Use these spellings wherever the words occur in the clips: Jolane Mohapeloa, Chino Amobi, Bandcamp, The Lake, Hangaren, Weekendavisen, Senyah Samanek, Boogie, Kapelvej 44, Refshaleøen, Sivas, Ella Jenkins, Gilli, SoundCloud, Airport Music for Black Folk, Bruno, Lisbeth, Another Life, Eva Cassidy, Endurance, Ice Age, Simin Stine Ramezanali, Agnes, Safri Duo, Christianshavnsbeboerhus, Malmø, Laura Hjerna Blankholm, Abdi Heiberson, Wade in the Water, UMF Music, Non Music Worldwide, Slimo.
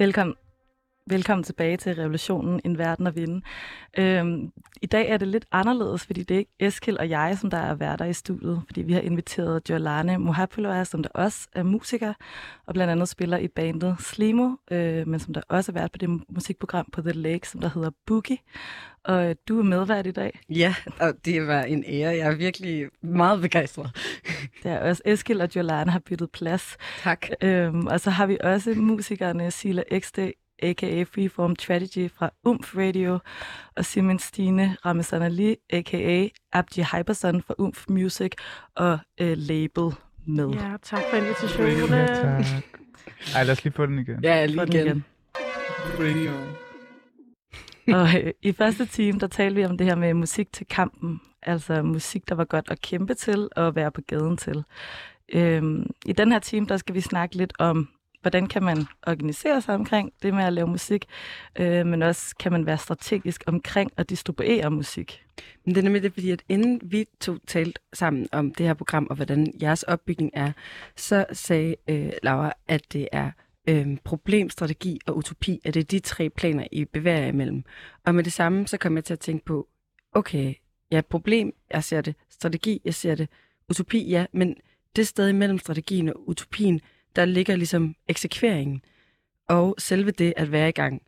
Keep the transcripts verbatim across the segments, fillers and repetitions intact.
Velkommen. Velkommen tilbage til Revolutionen, en verden at vinde. Øhm, I dag er det lidt anderledes, fordi det er ikke Eskild og jeg, som der er værter i studiet, fordi vi har inviteret Jolane Mohapeloa, som der også er musiker, og blandt andet spiller i bandet Slimo, øh, men som der også er vært på det musikprogram på The Lake, som der hedder Boogie. Og du er medvært i dag. Ja, og det var en ære. Jeg er virkelig meget begejstret. Det er også Eskild og Jolane har byttet plads. Tak. Øhm, og så har vi også musikerne Sila Eksteg, a k a. Freeform Strategy fra U M F Radio, og Simin Stine Ramezanali, a k a. Abdi Heiberson fra U M F Music og øh, label med. Ja, tak for invitationen. Ja, tak. Ej, lad os lige få den igen. Ja, lige igen. igen. Radio. Og øh, i første time, der talte vi om det her med musik til kampen. Altså musik, der var godt at kæmpe til og være på gaden til. Øhm, I den her time, der skal vi snakke lidt om hvordan kan man organisere sig omkring det med at lave musik, øh, men også kan man være strategisk omkring at distribuere musik? Men det er nemlig det, fordi at inden vi to talte sammen om det her program, og hvordan jeres opbygning er, så sagde øh, Laura, at det er øh, problem, strategi og utopi, at det er de tre planer, I bevæger imellem. Og med det samme, så kom jeg til at tænke på, okay, ja, problem, jeg ser det, strategi, jeg ser det, utopi, ja, men det sted imellem strategien og utopien, der ligger ligesom eksekveringen og selve det at være i gang.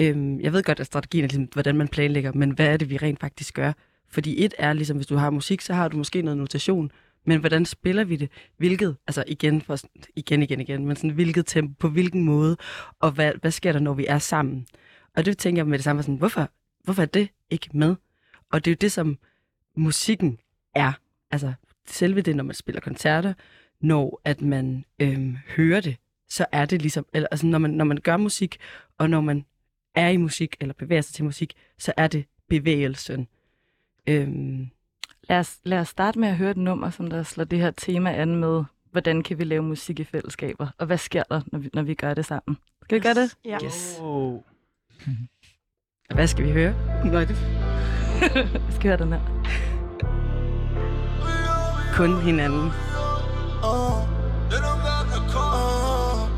Øhm, jeg ved godt, at strategien er ligesom, hvordan man planlægger, men hvad er det, vi rent faktisk gør? Fordi et er ligesom, hvis du har musik, så har du måske noget notation, men hvordan spiller vi det? Hvilket, altså igen, for, igen, igen, igen, men sådan hvilket tempo, på hvilken måde, og hvad, hvad sker der, når vi er sammen? Og det tænker jeg med det samme, sådan, hvorfor, hvorfor er det ikke med? Og det er jo det, som musikken er. Altså selve det, når man spiller koncerter, når at man øhm, hører det, så er det ligesom, eller, altså når man, når man gør musik, og når man er i musik, eller bevæger sig til musik, så er det bevægelsen. Øhm. Lad os, lad os starte med at høre et nummer, som der slår det her tema an med, hvordan kan vi lave musik i fællesskaber, og hvad sker der, når vi, når vi gør det sammen? Skal vi gøre det? Ja. Yes. Oh. Hvad skal vi høre? Nå, det... vi skal høre den her. Kun hinanden. Oh, det er noget der kommer.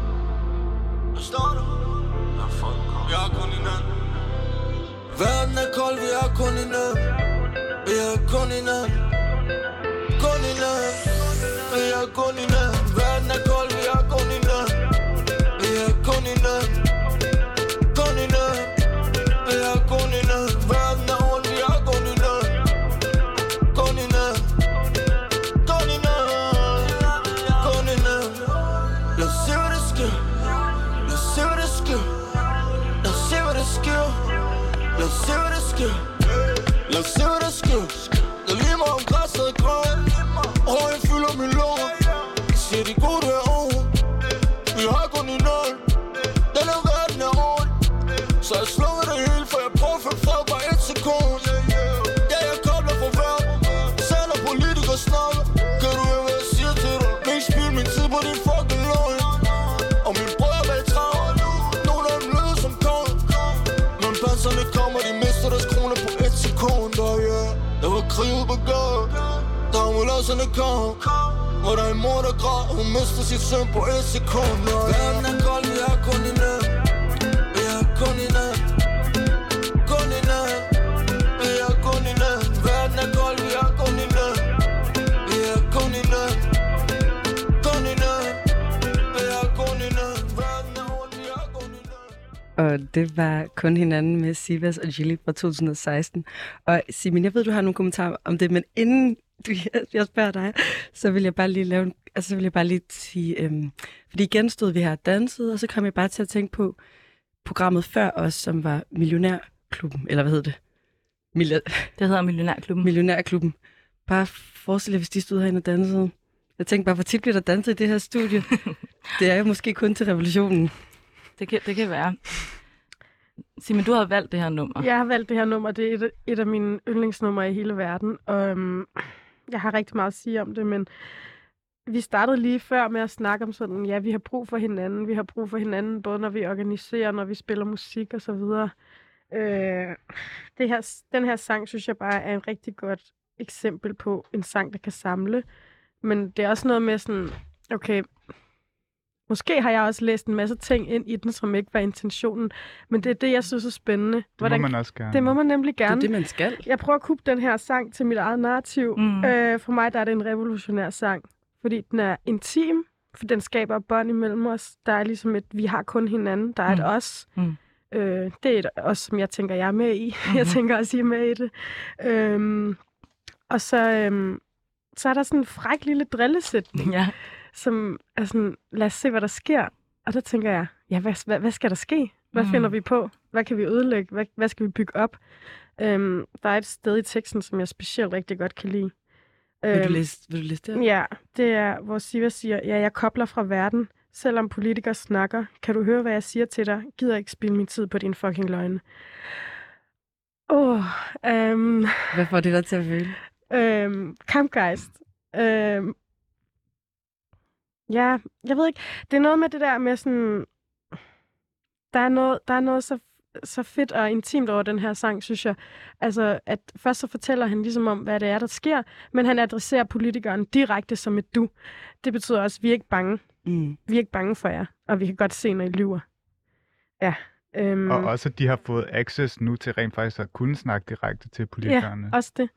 Forstår du? Vi er kun hinanden. Verden er kold, vi er kun hinanden. Vi er kun hinanden. Kun hinanden. Vi er kun hinanden. Verden er kold, vi er kun hinanden. Vi er kun hinanden. Kun hinanden. Vi er kun hinanden. Verden er ond, vi er kun hinanden. Kun hinanden. Lad os se, hvad der sker. Lad os se, hvad der sker. Der lige mig om græsset er grøn. Højen fylder min lår. Siger de gode her oven. Vi har kun i nul. Den her verden er ond. Så jeg slukker det hele, for jeg prøver for fred bare et sekund. Ja, jeg kobler for verden. Selv om politikere snakker, kan du høre, hvad jeg siger til dig? Men ikke spil min tid på din fucking løgn. Og min bror er været travlt. Nogle af dem lød som kong. Banserne kommer, de mister deres kroner på et sekund, og ja, der var krig ude på gaden, da ambulancerne kom, hvor der er en mor, der græd, hun mister sit søn på et sekund, og ja. Verden er kold, vi er kun i nat, vi er kun i nat, kun i nat, vi er kun i nat, verden er kold, vi er kun i nat, vi er kun i nat, kun i nat, vi er kun i nat, verden er kold, vi er kun i nat. Og det var kun hinanden med Sivas og Gilli fra to tusind og seksten. Og Simin, jeg ved, du har nogle kommentarer om det, men inden du, jeg spørger dig, så vil jeg bare lige lave en, altså, så vil jeg bare lige sige, øhm, fordi igen stod vi her og dansede, og så kom jeg bare til at tænke på programmet før os, som var Millionærklubben, eller hvad hed det? Mil- det hedder Millionærklubben. Millionærklubben. Bare forestil jer, hvis de stod herinde og dansede. Jeg tænkte bare, hvor tit bliver der danset i det her studie? Det er jo måske kun til revolutionen. Det kan, det kan være. Simen, du har valgt det her nummer. Jeg har valgt det her nummer. Det er et, et af mine yndlingsnumre i hele verden. Og øhm, jeg har rigtig meget at sige om det, men vi startede lige før med at snakke om sådan, ja, vi har brug for hinanden. Vi har brug for hinanden, både når vi organiserer, når vi spiller musik og så videre. Øh, det her, den her sang, synes jeg bare er et rigtig godt eksempel på en sang, der kan samle. Men det er også noget med sådan, okay... Måske har jeg også læst en masse ting ind i den, som ikke var intentionen, men det er det, jeg synes er spændende. Hvordan, det må man også gerne. Det må man nemlig gerne. Det er det, man skal. Jeg prøver at kubbe den her sang til mit eget narrativ. Mm. Øh, for mig der er det en revolutionær sang, fordi den er intim, for den skaber bånd imellem os. Der er ligesom et, vi har kun hinanden, der er mm. et os. Mm. Øh, det er et os, som jeg tænker, jeg er med i. Mm-hmm. Jeg tænker også, I er med i det. Øhm, og så, øhm, så er der sådan en fræk lille drillesætning. Ja. Som er sådan, lad os se, hvad der sker. Og der tænker jeg, ja, hvad, hvad, hvad skal der ske? Hvad mm. finder vi på? Hvad kan vi ødelægge? Hvad, hvad skal vi bygge op? Øhm, der er et sted i teksten, som jeg specielt rigtig godt kan lide. Øhm, vil, du læse, vil du læse det? Ja, det er, hvor Sivas siger, ja, jeg kobler fra verden. Selvom politikere snakker, kan du høre, hvad jeg siger til dig? Gider ikke spilde min tid på din fucking løgne. Åh, oh, øhm... Hvad får det der til at føle? Øhm, kampgejst. Øhm... Ja, jeg ved ikke. Det er noget med det der med sådan... Der er noget, der er noget så, så fedt og intimt over den her sang, synes jeg. Altså, at først så fortæller han ligesom om, hvad det er, der sker, men han adresserer politikeren direkte som et du. Det betyder også, at vi er ikke bange. Mm. Vi er ikke bange for jer, og vi kan godt se, når I lyver. Ja. Øhm... Og også, at de har fået access nu til rent faktisk at kunne snakke direkte til politikerne. Ja, også det.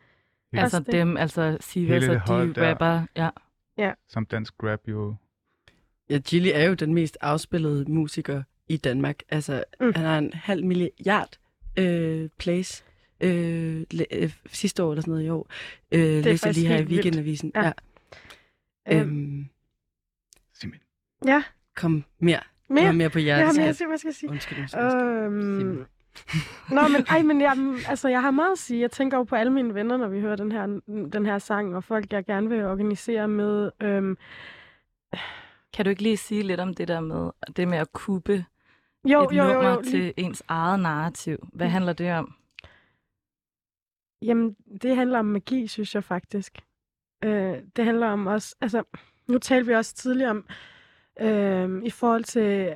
Hele. Altså også dem, det. altså Sivas og de rapper, ja. Ja. Som dansk rap jo. Ja, Gilli er jo den mest afspillede musiker i Danmark. Altså, mm. han har en halv milliard øh, plays øh, øh, sidste år eller sådan noget i år. Øh, det læser lige her i Weekendavisen. Ja. ja. Øhm. Simin. Ja. Kom mere. Mere? Kom mere på hjertet. Jeg har mere at sige, hvad skal jeg sige? Undskyld, undskyld, undskyld. Øhm. Nå, men, ej, men jeg, altså, jeg har meget at sige. Jeg tænker jo på alle mine venner, når vi hører den her, den her sang, og folk, jeg gerne vil organisere med. Øhm... Kan du ikke lige sige lidt om det der med, det med at kubbe jo, et jo, nummer jo, jo, til lige... ens eget narrativ? Hvad handler det om? Jamen, det handler om magi, synes jeg faktisk. Øh, det handler om også, altså, nu talte vi også tidligere om, øh, i forhold til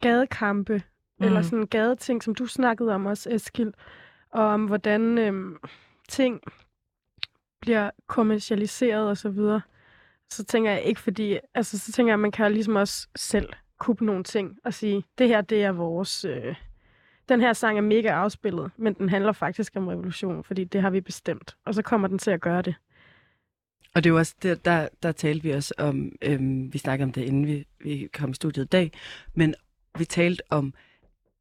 gadekampe, eller sådan gadeting, som du snakkede om også, Eskild, og om hvordan øhm, ting bliver kommercialiseret og så videre. Så tænker jeg ikke, fordi... Altså, så tænker jeg, at man kan ligesom også selv kuppe nogle ting og sige, det her, det er vores... Øh, den her sang er mega afspillet, men den handler faktisk om revolution, fordi det har vi bestemt. Og så kommer den til at gøre det. Og det er jo også, der, der, der talte vi også om... Øhm, vi snakkede om det, inden vi, vi kom i studiet i dag, men vi talte om...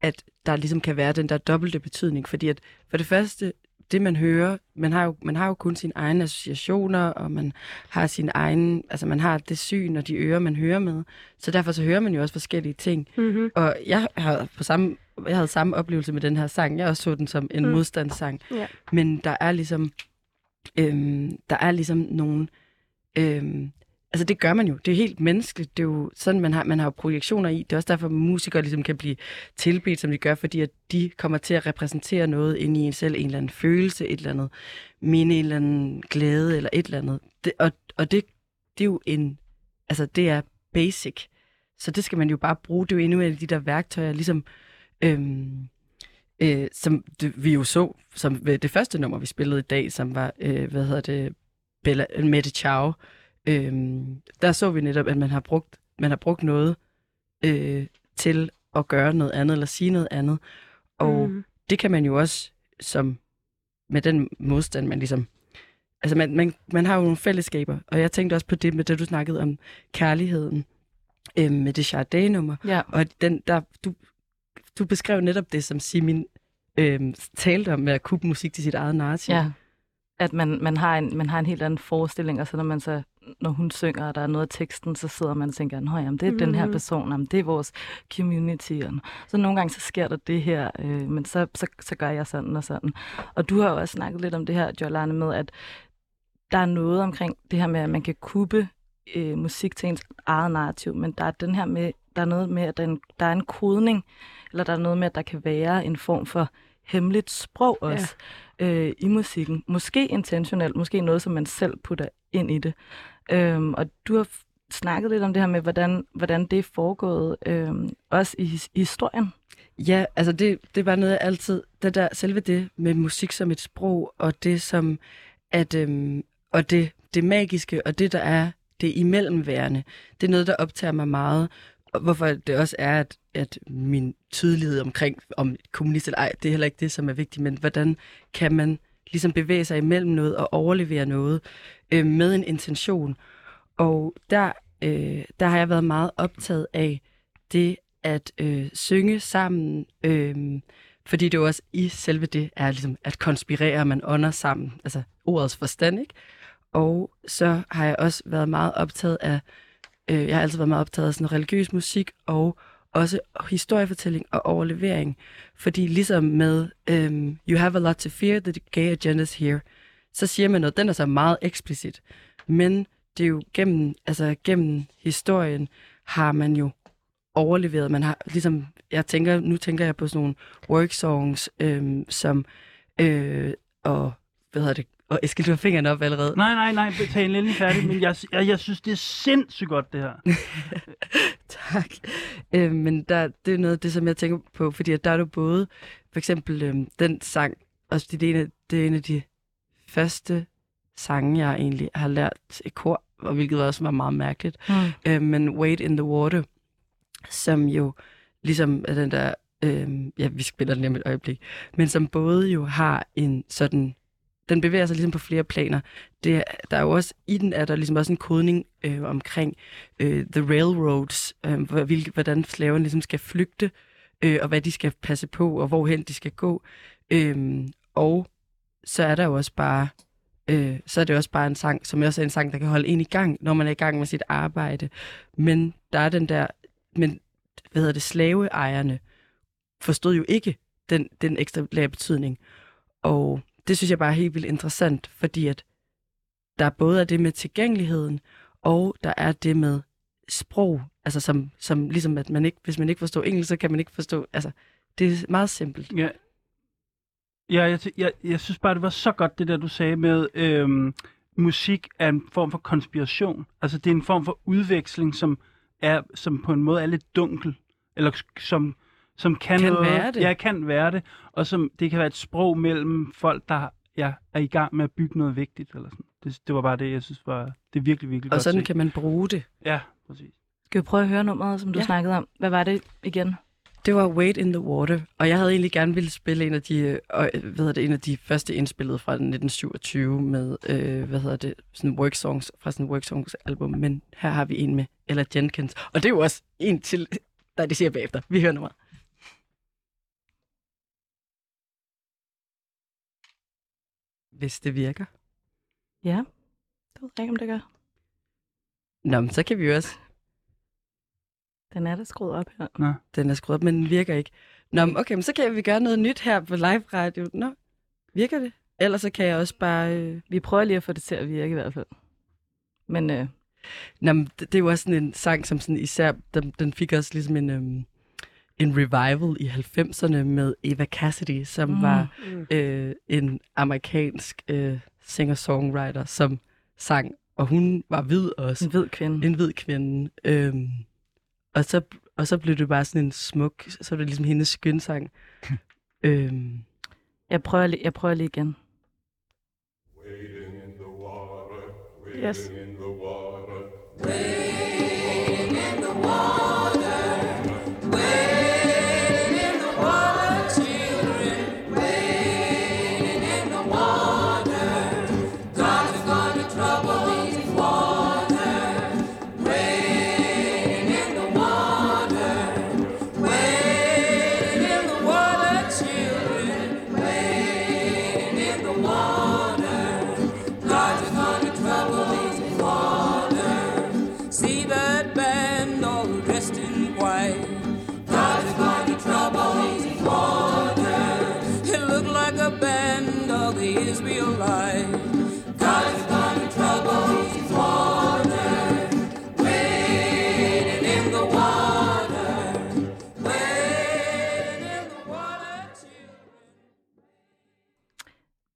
at der ligesom kan være den der dobbelte betydning, fordi at for det første, det man hører, man har jo, man har jo kun sine egne associationer, og man har sine egne, altså man har det syn og de ører, man hører med, så derfor så hører man jo også forskellige ting. Mm-hmm. Og jeg havde, på samme, jeg havde samme oplevelse med den her sang, jeg også så den som en mm. modstandssang, yeah. men der er ligesom, øhm, der er ligesom nogle... Øhm, Altså det gør man jo. Det er helt menneskeligt. Det er jo sådan, man har, man har projektioner i. Det er også derfor, at musikere ligesom kan blive tilbedt, som de gør, fordi at de kommer til at repræsentere noget inde i en selv. En eller anden følelse, et eller andet minde, en eller anden glæde, eller et eller andet. Det, og og det, det er jo en... Altså det er basic. Så det skal man jo bare bruge. Det er jo endnu af de der værktøjer, ligesom... Øhm, øh, som det, vi jo så, som det første nummer, vi spillede i dag, som var, øh, hvad hedder det, Bella, Mette Chao. Øhm, der så vi netop, at man har brugt, man har brugt noget øh, til at gøre noget andet, eller sige noget andet. Og mm. det kan man jo også som med den modstand, man ligesom... Altså, man, man, man har jo nogle fællesskaber, og jeg tænkte også på det med det, du snakkede om kærligheden øh, med det Chardin-nummer. Ja. Og den der... Du, du beskrev netop det, som Simin øh, talte om med at kubbe musik til sit eget narrativ. Ja. At man, man, har en, man har en helt anden forestilling, og så når, man så, når hun synger, og der er noget af teksten, så sidder man og tænker, nå jamen, det er mm-hmm. den her person, jamen, det er vores community. Så nogle gange så sker der det her, øh, men så, så, så gør jeg sådan og sådan. Og du har jo også snakket lidt om det her, Jolane, med at der er noget omkring det her med, at man kan kubbe øh, musik til ens eget narrativ, men der er den her med, der er noget med, at der er, en, der er en kodning, eller der er noget med, at der kan være en form for hemmeligt sprog også ja. øh, i musikken. Måske intentionelt, måske noget, som man selv putter ind i det. Øhm, og du har f- snakket lidt om det her med, hvordan, hvordan det er foregået øhm, også i, i historien. Ja, altså det, det var noget altid, det der, selve det med musik som et sprog, og det som, at, øhm, og det, det magiske, og det der er det imellemmærende. Det er noget, der optager mig meget. Hvorfor det også er, at, at min tydelighed omkring, om kommunist eller ej, det er heller ikke det, som er vigtigt, men hvordan kan man ligesom bevæge sig imellem noget og overlevere noget øh, med en intention. Og der, øh, der har jeg været meget optaget af det at øh, synge sammen, øh, fordi det jo også i selve det er ligesom at konspirere, man ånder sammen, altså ordets forstand, ikke? Og så har jeg også været meget optaget af, øh, jeg har altid været meget optaget af sådan religiøs musik, og også historiefortælling og overlevering. Fordi ligesom med øhm, You have a lot to fear, the gay agenda's here, så siger man noget, den er så meget eksplicit. Men det er jo gennem, altså gennem historien har man jo overleveret. Man har ligesom, jeg tænker, nu tænker jeg på sådan nogle worksongs, øhm, som, øh, og hvad hedder det, og jeg skal du have fingrene op allerede? Nej, nej, nej, tag en lille færdig, men jeg, jeg, jeg synes, det er sindssygt godt, det her. Tak. Øh, men der, det er noget af det, som jeg tænker på, fordi der er du både, for eksempel øh, den sang, også det, det, er en, det er en af de første sange, jeg egentlig har lært i kor, og hvilket også var meget mærkeligt, mm. øh, men Wade in the Water, som jo ligesom er den der, øh, ja, vi spiller den om et øjeblik, men som både jo har en sådan, den bevæger sig ligesom på flere planer. Det, der er jo også, i den er der ligesom også en kodning øh, omkring øh, the railroads, øh, hvordan slaverne ligesom skal flygte, øh, og hvad de skal passe på, og hvorhen de skal gå. Øh, og så er der jo også bare, øh, så er det også bare en sang, som også er en sang, der kan holde en i gang, når man er i gang med sit arbejde. Men der er den der, men hvad hedder det, slaveejerne forstod jo ikke den, den ekstra lave betydning. Og det synes jeg bare er helt vildt interessant, fordi at der både er det med tilgængeligheden, og der er det med sprog, altså som, som ligesom at man ikke, hvis man ikke forstår engelsk, så kan man ikke forstå, altså det er meget simpelt. Ja, ja jeg, jeg, jeg synes bare, det var så godt det der, du sagde med øhm, musik er en form for konspiration, altså det er en form for udveksling, som er, som på en måde er lidt dunkel, eller som... som kan, kan noget, være det. Ja, kan være det, og som det kan være et sprog mellem folk, der ja, er i gang med at bygge noget vigtigt eller sådan. Det, det var bare det, jeg synes var det er virkelig virkelig. Og godt sådan set. Kan man bruge det. Ja, præcis. Skal vi prøve at høre nummeret, som du ja. snakkede om? Hvad var det igen? Det var Wade in the Water, og jeg havde egentlig gerne ville spille en af de, øh, hvad hedder det, en af de første indspillede fra nitten syvogtyve med, øh, hvad hedder det, sådan worksongs fra sådan worksongs album, men her har vi en med Ella Jenkins, og det er jo også en til, der det siger bagefter. Vi hører nummeret. Hvis det virker. Ja, det ved jeg ikke, om det gør. Nå, men så kan vi jo også... Den er da skruet op her. Nå. Den er skruet op, men den virker ikke. Nå, men okay, men så kan vi gøre noget nyt her på live radio. Nå, virker det? Ellers så kan jeg også bare... Øh... Vi prøver lige at få det til at virke i hvert fald. Men... Øh... Nå, men det, det er jo også sådan en sang, som sådan især... Den, den fik også ligesom en... Øh... en revival i halvfemserne med Eva Cassidy, som mm. var øh, en amerikansk øh, singer-songwriter, som sang, og hun var hvid også. En hvid kvinde. En hvid kvinde. Øhm, og, så, og så blev det bare sådan en smuk, så var det ligesom hendes skynsang. øhm. Jeg prøver lige, jeg prøver lige igen. Waiting in the water, waiting yes. in the water, waiting in the water.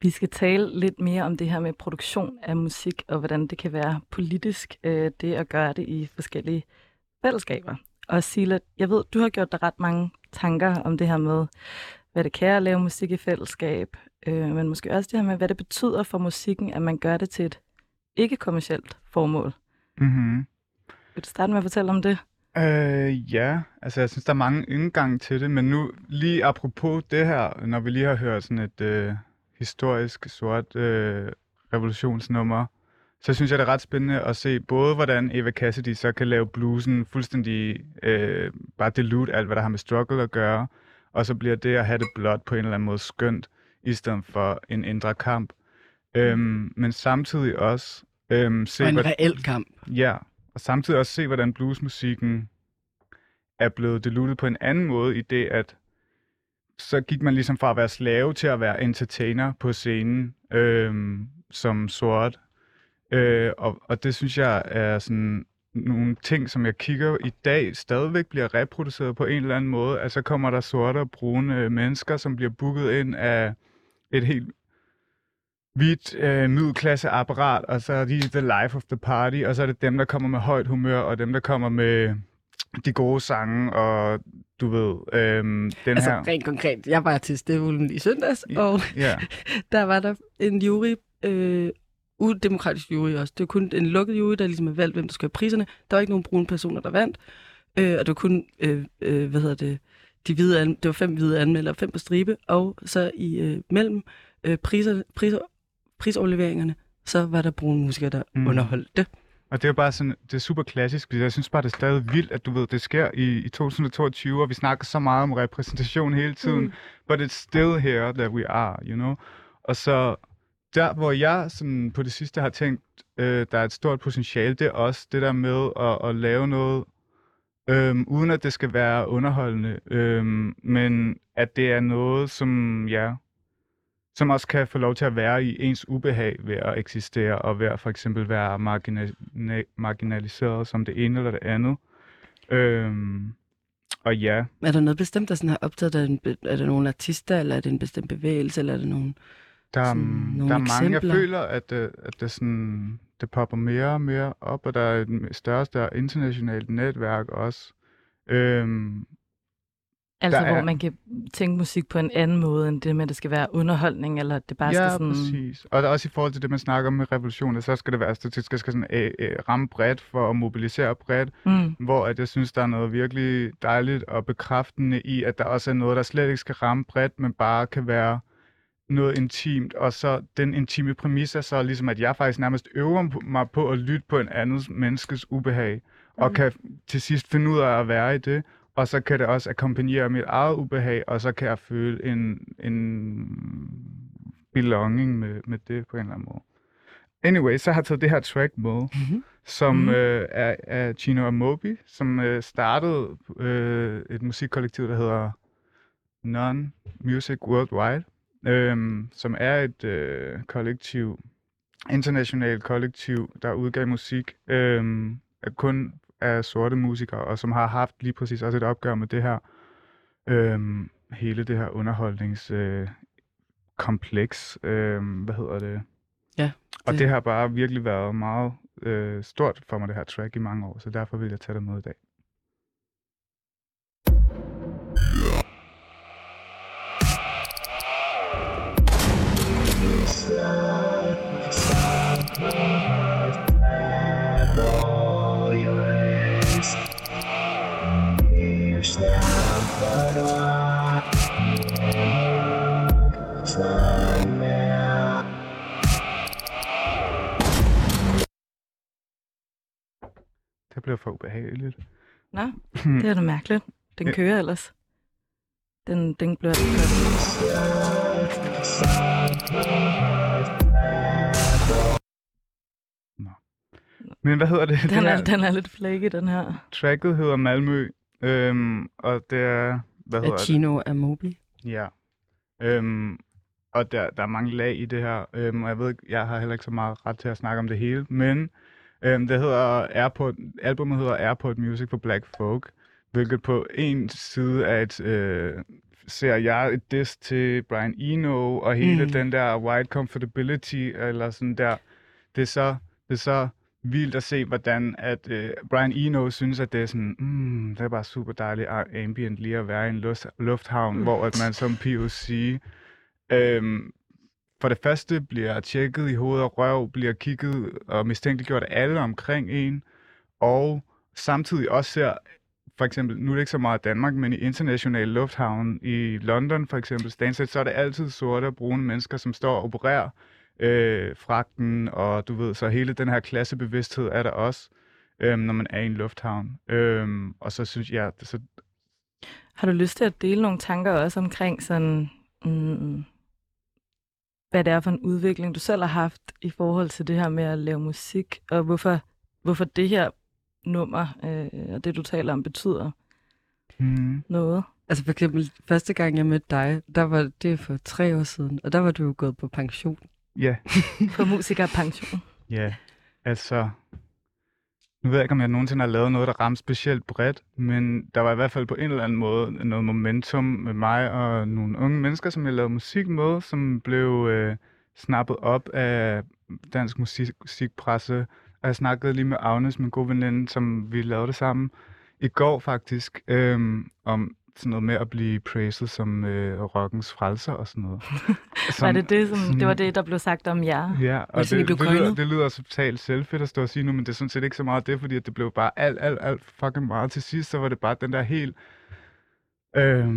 Vi skal tale lidt mere om det her med produktion af musik, og hvordan det kan være politisk, øh, det at gøre det i forskellige fællesskaber. Og Sila, jeg ved, du har gjort dig ret mange tanker om det her med, hvad det kan at lave musik i fællesskab, øh, men måske også det her med, hvad det betyder for musikken, at man gør det til et ikke-kommercielt formål. Mm-hmm. Vil du starte med at fortælle om det? Øh, ja, altså jeg synes, der er mange indgang til det, men nu lige apropos det her, når vi lige har hørt sådan et øh, historisk sort øh, revolutionsnummer, så synes jeg, det er ret spændende at se både, hvordan Eva Cassidy så kan lave bluesen fuldstændig, øh, bare dilute alt, hvad der har med struggle at gøre, og så bliver det at have det blot på en eller anden måde skønt, i stedet for en indre kamp. Øhm, men samtidig også... Øhm, se, og en reel kamp. Ja, og samtidig også se, hvordan bluesmusikken er blevet dilutet på en anden måde, i det at så gik man ligesom fra at være slave til at være entertainer på scenen øhm, som sort. Øh, og, og det synes jeg er sådan nogle ting, som jeg kigger i dag, stadigvæk bliver reproduceret på en eller anden måde. Altså kommer der sorte og brune mennesker, som bliver booket ind af et helt hvidt øh, middelklasseapparat, og så er de the life of the party, og så er det dem, der kommer med højt humør, og dem, der kommer med de gode sange, og du ved, øh, den altså, her... Altså rent konkret, jeg var til Stævlen i søndags, yeah. og yeah. der var der en jury... Øh... udemokratisk jury også. Det var kun en lukket jury, der ligesom havde valgt, hvem der skulle have priserne. Der var ikke nogen brune personer, der vandt. Øh, og det var kun, øh, øh, hvad hedder det, de hvide an- det var fem hvide anmeldere, fem på stribe, og så i øh, mellem øh, priser, priser, prisoverleveringerne, så var der brune musikere, der mm. underholdt det. Og det er bare sådan, det er super klassisk, fordi jeg synes bare, det er stadig vildt, at du ved, det sker i, i to tusind og toogtyve, og vi snakker så meget om repræsentation hele tiden, mm. but it's still here that we are, you know? Og så... Der, hvor jeg sådan på det sidste har tænkt, øh, der er et stort potentiale, det er også det der med at, at lave noget, øh, uden at det skal være underholdende, øh, men at det er noget, som, ja, som også kan få lov til at være i ens ubehag ved at eksistere, og ved at for eksempel være marginal- marginaliseret som det ene eller det andet. Øh, og ja. Er der noget bestemt, der sådan har optaget? Er det, er det nogle artister, eller er det en bestemt bevægelse, eller er det nogen... Der er, der er mange, jeg føler, at, at det, sådan, det popper mere og mere op, og der er et større, større internationalt netværk også. Øhm, altså, hvor er... man kan tænke musik på en anden måde, end det med, at det skal være underholdning, eller at det bare ja, skal sådan... Ja, præcis. Og der også i forhold til det, man snakker om med revolutionen, så skal det være, at det skal sådan, æ, æ, ramme bredt for at mobilisere bredt, mm. hvor at jeg synes, der er noget virkelig dejligt og bekræftende i, at der også er noget, der slet ikke skal ramme bredt, men bare kan være... noget intimt, og så den intime præmis er så ligesom, at jeg faktisk nærmest øver mig på at lytte på en andens menneskes ubehag, og mm. kan til sidst finde ud af at være i det, og så kan det også akkompagnere mit eget ubehag, og så kan jeg føle en, en belonging med, med det på en eller anden måde. Anyway, så har jeg taget det her track med, mm-hmm. som mm-hmm. Øh, er, er Chino Amobi, som øh, startede øh, et musikkollektiv, der hedder Non Music Worldwide, Øhm, som er et øh, kollektiv, internationalt kollektiv, der udgav musik øhm, kun af sorte musikere, og som har haft lige præcis også et opgør med det her, øhm, hele det her underholdningskompleks, øh, øhm, hvad hedder det? Ja. Det... Og det har bare virkelig været meget øh, stort for mig, det her track, i mange år, så derfor vil jeg tage det med i dag. Det blev for ubehageligt. Nå, det er da mærkeligt. Den kører ellers. Den, den bliver... Nå. Men hvad hedder det? Den, den, er, den er lidt flækket, den her. Tracket hedder Malmø, øhm, og det er... Hvad hedder det? Chino Amobi. Ja. Øhm, og der, der er mange lag i det her, øhm, og jeg ved ikke, jeg har heller ikke så meget ret til at snakke om det hele, men øhm, det hedder Airport, albumet hedder Airport Music for Black Folk, hvilket på en side er et... Øh, ser jeg et diss til Brian Eno og hele mm. den der white comfortability, eller sådan der. Det er så, det er så vildt at se, hvordan at, øh, Brian Eno synes, at det er sådan, mm, det er bare super dejligt ambient lige at være i en luft, lufthavn, mm. hvor at man som P O C øh, for det første bliver tjekket i hovedet og røv, bliver kigget og mistænkeliggjort af alle omkring en, og samtidig også ser, for eksempel, nu er det ikke så meget Danmark, men i internationale lufthavne i London, for eksempel Stansted, så er det altid sorte og brune mennesker, som står og opererer øh, fragten, og du ved, så hele den her klassebevidsthed er der også, øh, når man er i en lufthavn. Øh, og så synes jeg... Det, så... Har du lyst til at dele nogle tanker også omkring sådan... Mm, hvad det er for en udvikling, du selv har haft i forhold til det her med at lave musik, og hvorfor, hvorfor det her nummer øh, og det, du taler om, betyder mm. noget? Altså for eksempel, første gang jeg mødte dig, der var det for tre år siden, og der var du jo gået på pension. Ja. Yeah. På musikerpension. Ja, yeah. altså... Nu ved jeg ikke, om jeg nogensinde har lavet noget, der ramte specielt bredt, men der var i hvert fald på en eller anden måde noget momentum med mig og nogle unge mennesker, som jeg lavede musik med, som blev øh, snappet op af dansk musik- musikpresse. Og jeg snakkede lige med Agnes, min gode veninde, som vi lavede det sammen i går faktisk, øh, om sådan noget med at blive praised som øh, rockens frelser og sådan noget. Som, var det det, som, sådan, det var det, der blev sagt om jer? Ja, og det, det, det, lyder, det lyder totalt selvfedt at stå og sige nu, men det er sådan set ikke så meget det, fordi at det blev bare alt, alt, alt fucking meget. Til sidst, så var det bare den der helt øh,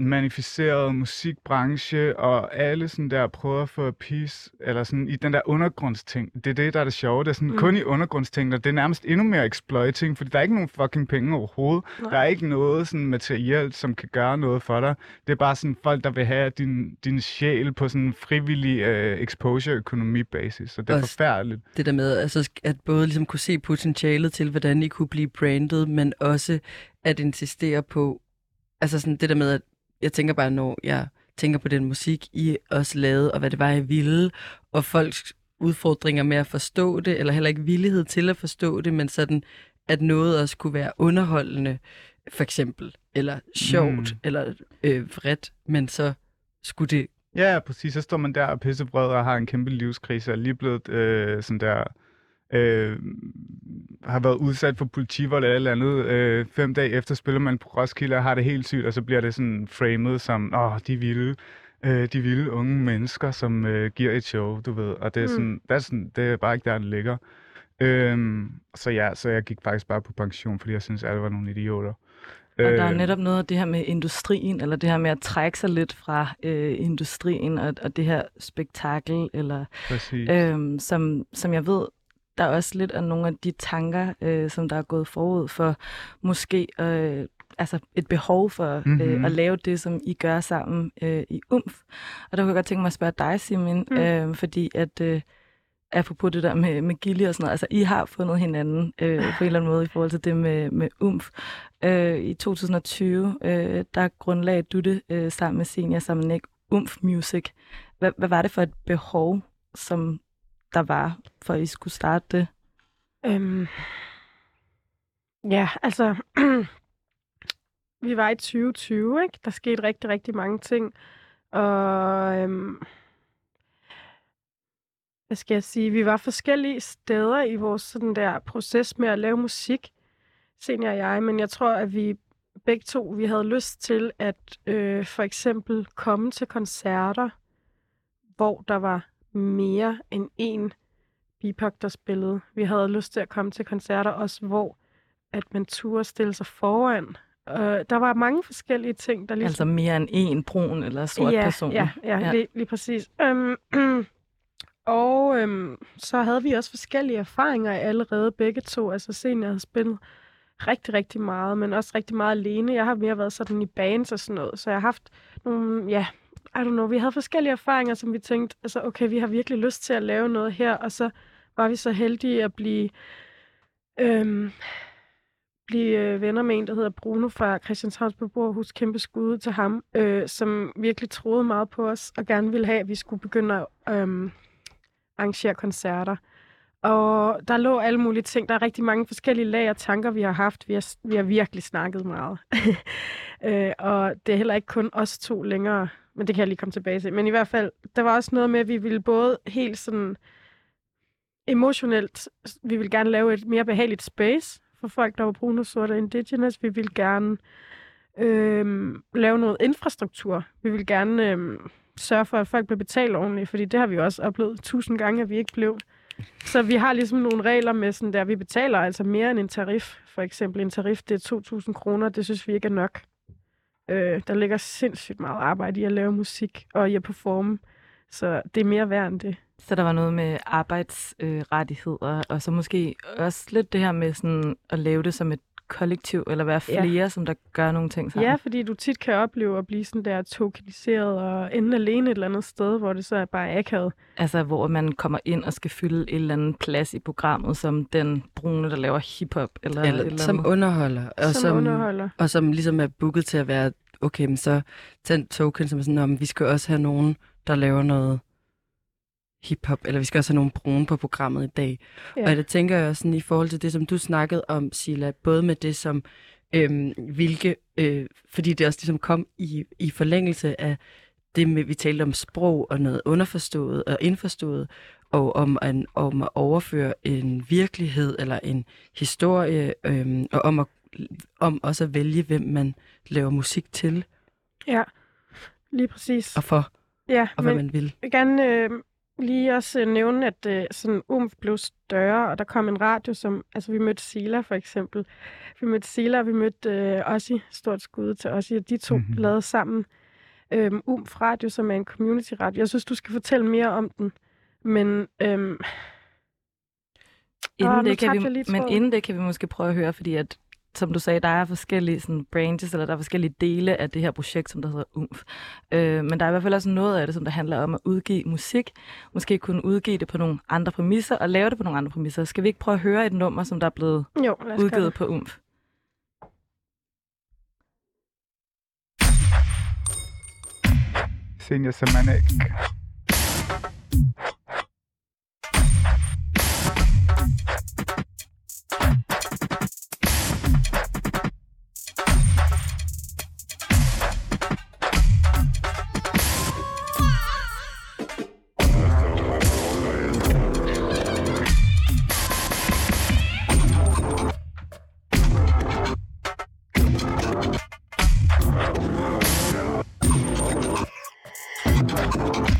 manifesterede musikbranche, og alle sådan der prøver at få peace, eller sådan i den der undergrundsting. Det er det, der er det sjove. Det er sådan mm. kun i undergrundsting, og det er nærmest endnu mere exploiting, fordi der er ikke nogen fucking penge overhovedet. Nej. Der er ikke noget sådan materielt, som kan gøre noget for dig. Det er bare sådan folk, der vil have din, din sjæl på sådan en frivillig øh, exposure-økonomi-basis, så det er også forfærdeligt. Det der med, altså, at både ligesom kunne se potentialet til, hvordan I kunne blive branded, men også at insistere på, altså sådan det der med, at jeg tænker bare, når jeg tænker på den musik, I også lavede, og hvad det var, I ville, og folks udfordringer med at forstå det, eller heller ikke villighed til at forstå det, men sådan, at noget også kunne være underholdende, for eksempel, eller sjovt, mm. eller øh, vredt, men så skulle det... Ja, præcis. Så står man der og pissebred og har en kæmpe livskrise, og lige blevet øh, sådan der... Øh, har været udsat for politivold eller et eller andet. Øh, fem dage efter spiller man på Roskilde og har det helt sygt, og så bliver det sådan framed som, åh, oh, de vilde, øh, de vilde unge mennesker, som øh, giver et show, du ved. Og det er, mm. sådan, det er sådan, det er bare ikke der, den ligger. Øh, så ja, så jeg gik faktisk bare på pension, fordi jeg synes alle var nogle idioter. Og øh, der er netop noget af det her med industrien, eller det her med at trække sig lidt fra øh, industrien, og, og det her spektakel, eller, øh, som, som jeg ved, der er også lidt af nogle af de tanker, øh, som der er gået forud for måske øh, altså et behov for mm-hmm. øh, at lave det, som I gør sammen øh, i U M F. Og der kunne jeg godt tænke mig at spørge dig, Simin, mm. øh, fordi at øh, apropos det der med, med Gilli og sådan noget, altså I har fundet hinanden øh, på en eller anden måde i forhold til det med, med U M F. Øh, I tyve tyve, øh, der grundlagde du det øh, sammen med Senyah Samanek, U M F Music. Hvad, hvad var det for et behov, som... der var, for I skulle starte det? Øhm, ja, altså... vi var i tyve tyve, ikke? Der skete rigtig, rigtig mange ting. Og... Øhm, hvad skal jeg sige? Vi var forskellige steder i vores sådan der proces med at lave musik. Senyah og jeg, men jeg tror, at vi begge to, vi havde lyst til at øh, for eksempel komme til koncerter, hvor der var mere end en B I P O C, der spillede. Vi havde lyst til at komme til koncerter også, hvor at man turde stille sig foran. Og der var mange forskellige ting, der ligesom... Altså mere end en brun eller sort ja, person. Ja, ja, ja. Lige, lige præcis. Øhm, og øhm, så havde vi også forskellige erfaringer allerede begge to. Altså Senyah havde spillet rigtig, rigtig meget, men også rigtig meget alene. Jeg har mere været sådan i bands og sådan noget, så jeg har haft nogle... ja. I don't know, vi havde forskellige erfaringer, som vi tænkte, altså okay, vi har virkelig lyst til at lave noget her, og så var vi så heldige at blive, øhm, blive venner med en, der hedder Bruno fra Christianshavnsbeboerhus, kæmpe skud til ham, øh, som virkelig troede meget på os, og gerne ville have, at vi skulle begynde at øhm, arrangere koncerter. Og der lå alle mulige ting. Der er rigtig mange forskellige lag og tanker, vi har haft. Vi har, vi har virkelig snakket meget. øh, og det er heller ikke kun os to længere, men det kan jeg lige komme tilbage til. Men i hvert fald, der var også noget med, at vi ville både helt sådan emotionelt, vi ville gerne lave et mere behageligt space for folk, der var brune, sorte og indigenous. Vi ville gerne øh, lave noget infrastruktur. Vi ville gerne øh, sørge for, at folk blev betalt ordentligt, fordi det har vi også oplevet tusind gange, at vi ikke blev. Så vi har ligesom nogle regler med sådan der, vi betaler altså mere end en tarif. For eksempel en tarif, det er to tusind kroner, det synes vi ikke er nok. Øh, der ligger sindssygt meget arbejde i at lave musik og i at performe, så det er mere værd end det. Så der var noget med arbejdsrettigheder, øh, og så måske også lidt det her med sådan at lave det som et kollektiv, eller være flere, ja. som der gør nogle ting sammen. Ja, fordi du tit kan opleve at blive sådan der tokeniseret og ende alene et eller andet sted, hvor det så er bare akavet. Altså, hvor man kommer ind og skal fylde et eller andet plads i programmet, som den brune, der laver hiphop. Eller, eller, eller som eller underholder. Og som, som underholder. Og som ligesom er booket til at være, okay, men så den token, som er sådan, om vi skal også have nogen, der laver noget hiphop, eller vi skal også have nogle brune på programmet i dag. Ja. Og det tænker jeg også sådan, i forhold til det, som du snakkede om, Sila, både med det som, øhm, hvilke, øh, fordi det også ligesom kom i, i forlængelse af det med, vi talte om sprog og noget underforstået og indforstået, og om, an, om at overføre en virkelighed eller en historie, øhm, og om, at, om også at vælge, hvem man laver musik til. Ja, lige præcis. Og for, ja, og hvad man vil. Jeg gerne... Øh... Lige også nævne, at øh, sådan U M F blev større, og der kom en radio, som... Altså, vi mødte Sila, for eksempel. Vi mødte Sila, og vi mødte øh, Ossi. Stort skud til Ossi, og de to mm-hmm. lavede sammen øh, U M F Radio, som er en community-radio. Jeg synes, du skal fortælle mere om den, men... Øh, inden åh, det kan vi, men inden det kan vi måske prøve at høre, fordi at... Som du sagde, der er forskellige sådan, branches, eller der er forskellige dele af det her projekt, som der hedder U M F. Øh, men der er i hvert fald også noget af det, som der handler om at udgive musik. Måske kunne udgive det på nogle andre præmisser, og lave det på nogle andre præmisser. Skal vi ikke prøve at høre et nummer, som der er blevet jo, udgivet på U M F? Senyah Samanek. Thank you.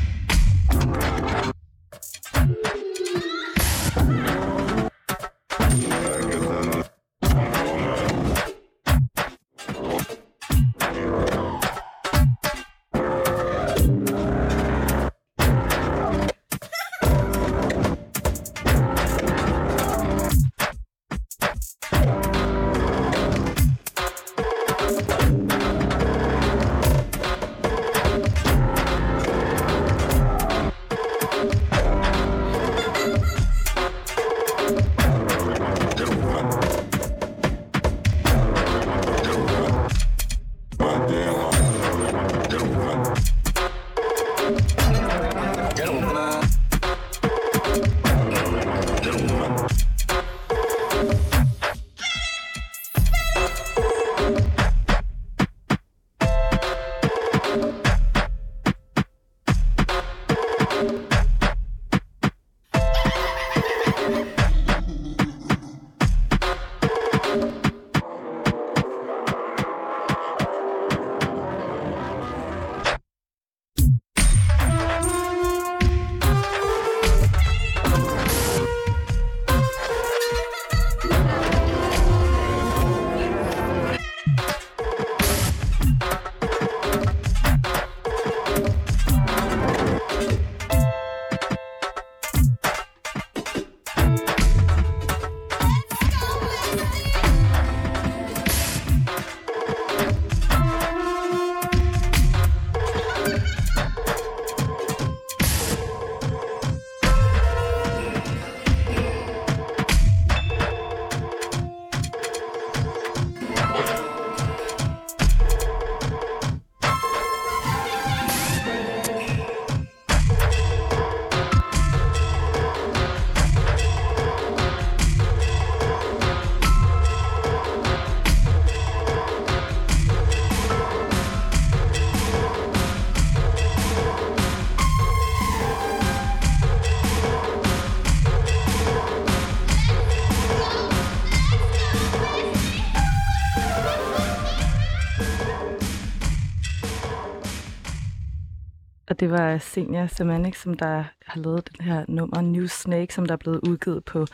Og det var Senyah Samanek, som der har lavet den her nummer New Snake, som der er blevet udgivet på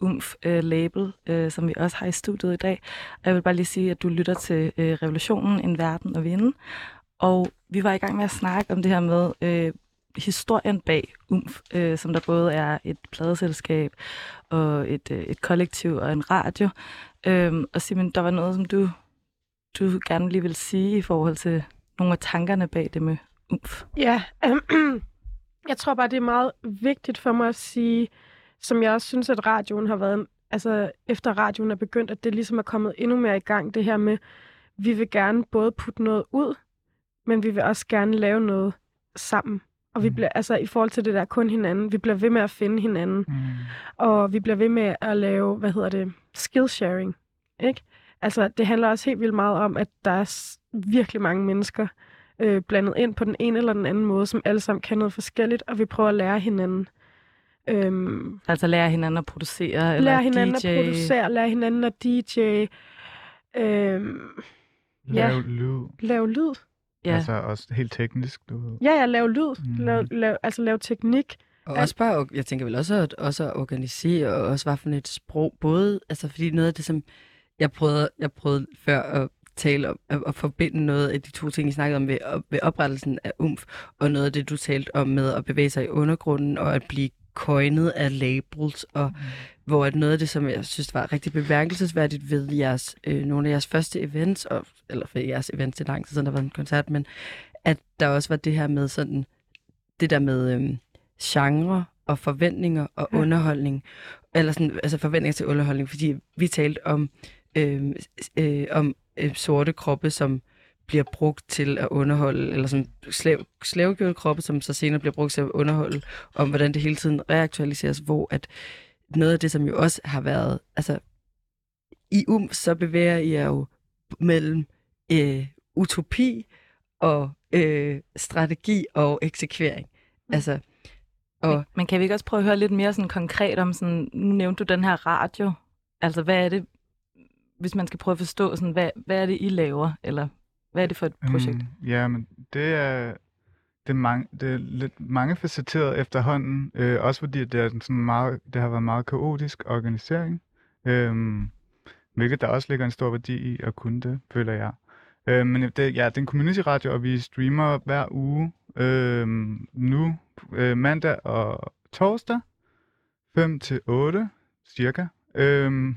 U M F øh, label, øh, som vi også har i studiet i dag. Og jeg vil bare lige sige, at du lytter til øh, Revolutionen, en verden at vinde. Og vi var i gang med at snakke om det her med øh, historien bag U M F, øh, som der både er et pladeselskab og et, øh, et kollektiv og en radio. Øh, og Simin, der var noget, som du, du gerne lige ville sige i forhold til nogle af tankerne bag det med U M F. Ja, øh, jeg tror bare, det er meget vigtigt for mig at sige, som jeg også synes, at radioen har været, altså efter radioen er begyndt, at det ligesom er kommet endnu mere i gang, det her med, vi vil gerne både putte noget ud, men vi vil også gerne lave noget sammen. Og vi bliver, altså i forhold til det der kun hinanden, vi bliver ved med at finde hinanden. Mm. Og vi bliver ved med at lave, hvad hedder det, skillsharing, ikke? Altså det handler også helt vildt meget om, at der er virkelig mange mennesker øh, blandet ind på den ene eller den anden måde, som alle sammen kan noget forskelligt, og vi prøver at lære hinanden. Øhm, altså lære hinanden at producere, eller lære hinanden D J. At producere, lære hinanden at D J. Øhm, lave ja. lyd. Lave lyd. Ja. Altså også helt teknisk. Du... Ja, ja, lave lyd. Mm. Lav, lav, altså lave teknik. Og også bare, jeg tænker vel også at, også at organisere, og også hvad for et sprog, både, altså fordi noget af det, som jeg prøvede, jeg prøvede før at tale om, at, at forbinde noget af de to ting, I snakkede om ved, ved oprettelsen af U M F, og noget af det, du talte om med at bevæge sig i undergrunden, og at blive coinet af labels, og mm. hvor noget af det, som jeg synes var rigtig bemærkelsesværdigt ved jeres, øh, nogle af jeres første events, og, eller for jeres events til lang tid siden, der var en koncert, men at der også var det her med sådan, det der med øh, genre og forventninger og ja. underholdning, eller sådan, altså forventninger til underholdning, fordi vi talte om, øh, øh, om øh, sorte kroppe, som bliver brugt til at underholde, eller som slave, slavegjorte kroppe, som så senere bliver brugt til at underholde, om hvordan det hele tiden reaktualiseres, hvor at noget af det, som jo også har været, altså i U M, så bevæger I jer jo mellem øh, utopi og øh, strategi og eksekvering. Mm. Altså, og... Men kan vi ikke også prøve at høre lidt mere sådan konkret om sådan, nu nævnte du den her radio, altså hvad er det, hvis man skal prøve at forstå sådan, hvad, hvad er det, I laver, eller... Hvad er det for et projekt? Mm, ja, men det er, det er, mange, det er lidt mangefacetteret efterhånden, øh, også fordi det, er sådan meget, det har været meget kaotisk organisering, øh, hvilket der også ligger en stor værdi i at kunne det, føler jeg. Øh, men det, ja, det er en community-radio, og vi streamer hver uge øh, nu, øh, mandag og torsdag, fem til otte cirka, øh,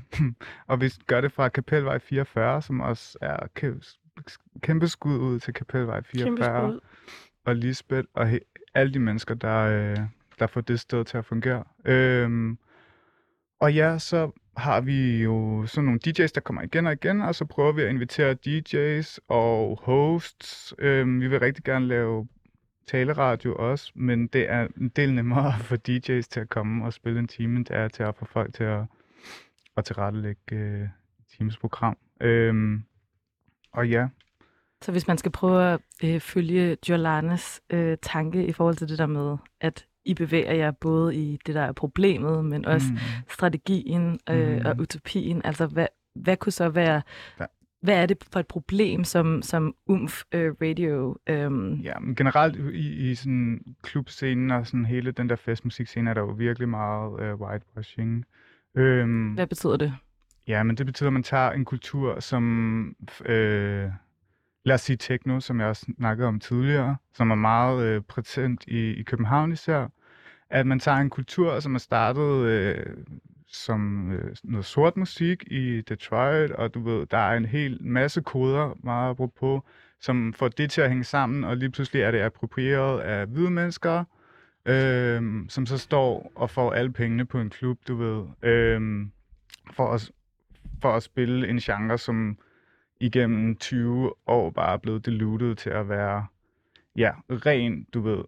og vi gør det fra Kapelvej fireogfyrre, som også er kævs. Kæmpe skud ud til Kapelvej fireogfyrre og Lisbeth og he- alle de mennesker, der, øh, der får det sted til at fungere. Øhm, og ja, så har vi jo sådan nogle D J's, der kommer igen og igen, og så prøver vi at invitere D J's og hosts. Øhm, vi vil rigtig gerne lave taleradio også, men det er en del nemmere for D J's til at komme og spille en time, end det er til at få folk til at, at tilrettelægge øh, times program. Øhm, Og ja. Så hvis man skal prøve at øh, følge Jolanes øh, tanke i forhold til det der med, at I bevæger jer både i det, der er problemet, men også mm. strategien øh, mm. og utopien. Altså, hvad, hvad kunne så være... Ja. Hvad er det for et problem, som, som U M F øh, Radio... Øh... Ja, men generelt i, i sådan klubscenen og sådan hele den der festmusikscene, er der jo virkelig meget øh, whitewashing. Øh... Hvad betyder det? Ja, men det betyder, at man tager en kultur som, øh, lad os sige techno, som jeg også snakkede om tidligere, som er meget øh, præsent i, i København især, at man tager en kultur, som er startet øh, som øh, noget sort musik i Detroit, og du ved, der er en hel masse koder, meget apropos, som får det til at hænge sammen, og lige pludselig er det approprieret af hvide mennesker, øh, som så står og får alle pengene på en klub, du ved, øh, for at for at spille en genre, som igennem tyve år bare er blevet diluted til at være ja, ren, du ved,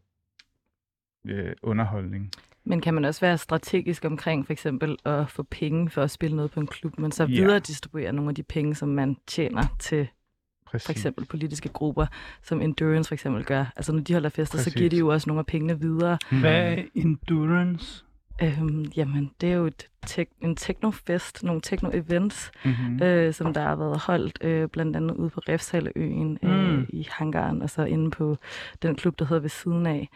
øh, underholdning. Men kan man også være strategisk omkring for eksempel at få penge for at spille noget på en klub, men så videre distribuere nogle af de penge, som man tjener til Præcis. For eksempel politiske grupper, som Endurance for eksempel gør. Altså når de holder fester, Præcis. Så giver de jo også nogle af pengene videre. Hvad er Endurance? Øhm, jamen, det er jo et te- en technofest, nogle techno-events, mm-hmm. øh, som der har været holdt, øh, blandt andet ude på Refshaleøen øh, mm. i hangaren, og så inde på den klub, der hedder ved siden af.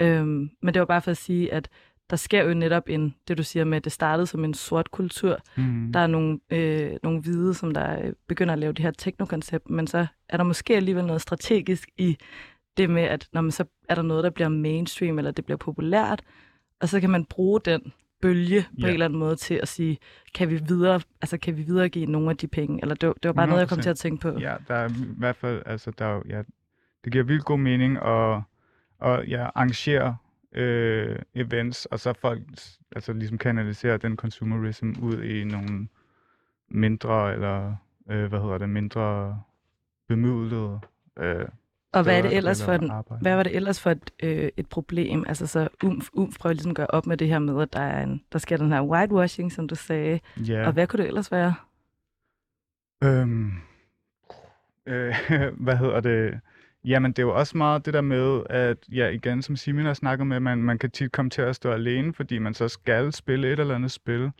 Øhm, men det var bare for at sige, at der sker jo netop en, det du siger med, at det startede som en sort kultur. Mm. Der er nogle, øh, nogle hvide, som der begynder at lave det her techno-koncept, men så er der måske alligevel noget strategisk i det med, at når man så er der noget, der bliver mainstream, eller det bliver populært, og så kan man bruge den bølge på yeah. en eller anden måde til at sige, kan vi videre, altså kan vi videregive nogle af de penge? Eller det, det var bare hundrede procent noget, jeg kom til at tænke på. Ja, der er i hvert fald, altså der er, ja, det giver vildt god mening at, at ja, arrangere øh, events, og så folk altså ligesom kanalisere den consumerism ud i nogle mindre, eller øh, hvad hedder det, mindre bemidlede øh, og hvad, er det ellers for en, hvad var det ellers for et, øh, et problem? Altså så U M F, U M F prøver ligesom at gøre op med det her med, at der, er en, der sker den her whitewashing, som du sagde. Yeah. Og hvad kunne det ellers være? Øhm, øh, hvad hedder det? Jamen det er jo også meget det der med, at ja, igen som Simin har snakket med, man, man kan tit komme til at stå alene, fordi man så skal spille et eller andet spil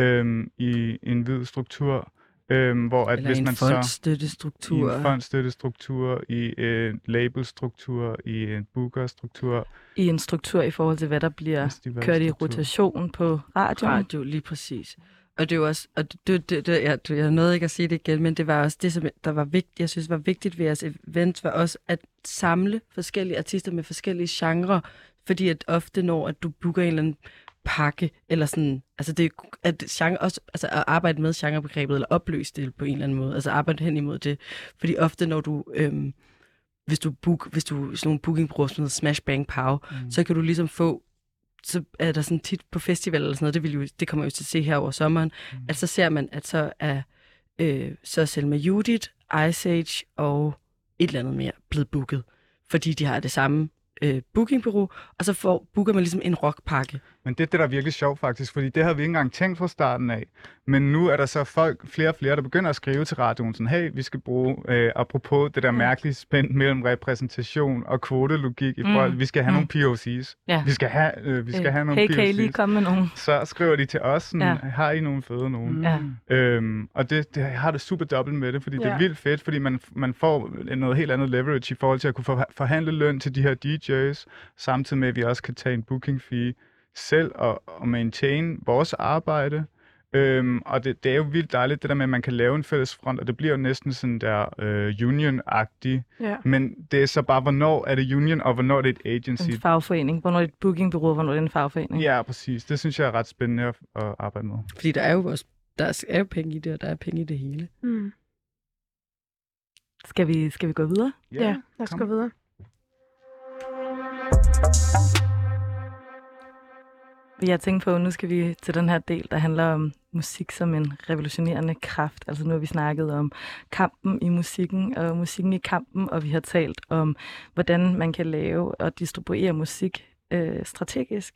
øhm, i en hvid struktur. Øhm, hvor at eller hvis en man fondstøttestruktur. Så i en fondstøttestruktur, i en labelstruktur, i en bookerstruktur. I en struktur i forhold til, hvad der bliver kørt i rotation på radio. Radio, lige præcis. Og det er jo også, og det, det, det, jeg, jeg nåede ikke at sige det igen, men det var også det, som der var vigtigt, jeg synes var vigtigt ved jeres event, var også at samle forskellige artister med forskellige genrer, fordi at ofte når at du booker en eller anden pakke, eller sådan, altså det at genre også, altså at arbejde med genrebegrebet, eller opløse det på en eller anden måde, altså arbejde hen imod det, fordi ofte når du, øhm, hvis du book, hvis du sådan nogle booking bruger sådan noget smash bang pow, mm. så kan du ligesom få, så er der sådan tit på festivaler eller sådan noget, det, vil jo, det kommer jo til at se her over sommeren, mm. at så ser man, at så er øh, så selv med Judith, Ice Age og et eller andet mere blevet booket, fordi de har det samme bookingbureau, og så får, booker man ligesom en rockpakke. Men det er det, der er virkelig sjovt faktisk, fordi det havde vi ikke engang tænkt fra starten af. Men nu er der så folk, flere og flere, der begynder at skrive til radioen sådan, hey, vi skal bruge, øh, apropos det der mærkelige spænd mellem repræsentation og kvotelogik i forhold, mm. vi skal have mm. nogle P O C's. Ja. Vi skal have, øh, vi skal øh, have nogle hey, P O C's. Kan I lige komme med nogen? Så skriver de til os sådan, ja. Har I nogle fede nogen? Ja. Øhm, og det, det har det super dobbelt med det, fordi ja. Det er vildt fedt, fordi man, man får noget helt andet leverage i forhold til at kunne forhandle løn til de her D J's, samtidig med, at vi også kan tage en booking fee selv og, og maintain vores arbejde. Øhm, og det, det er jo vildt dejligt, det der med, at man kan lave en fælles front, og det bliver jo næsten sådan der øh, union-agtigt. Ja. Men det er så bare, hvornår er det union, og hvornår er det et agency? En fagforening. Hvornår er det et bookingbureau, hvornår er det en fagforening? Ja, præcis. Det synes jeg er ret spændende at, at arbejde med. Fordi der er jo også, der er jo penge i det, og der er penge i det hele. Mm. Skal vi, skal vi gå videre? Yeah, ja, lad os gå videre. Jeg tænkte på, at nu skal vi til den her del, der handler om musik som en revolutionerende kraft. Altså nu har vi snakket om kampen i musikken og musikken i kampen, og vi har talt om, hvordan man kan lave og distribuere musik øh, strategisk.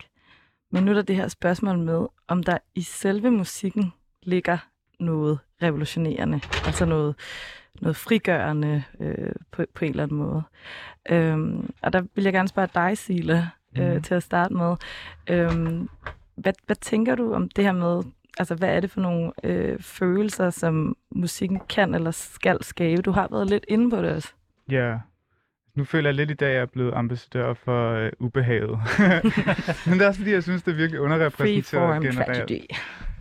Men nu er der det her spørgsmål med, om der i selve musikken ligger noget revolutionerende, altså noget, noget frigørende øh, på, på en eller anden måde. Øhm, og der vil jeg gerne spørge dig, Sila, Øh, til at starte med. Øhm, hvad, hvad tænker du om det her med, altså hvad er det for nogle øh, følelser, som musikken kan eller skal skabe? Du har været lidt inde på det også. Ja, yeah. Nu føler jeg lidt i dag, at jeg er blevet ambassadør for øh, ubehaget. Men det er også fordi, jeg synes, det er virkelig underrepræsenteret generelt.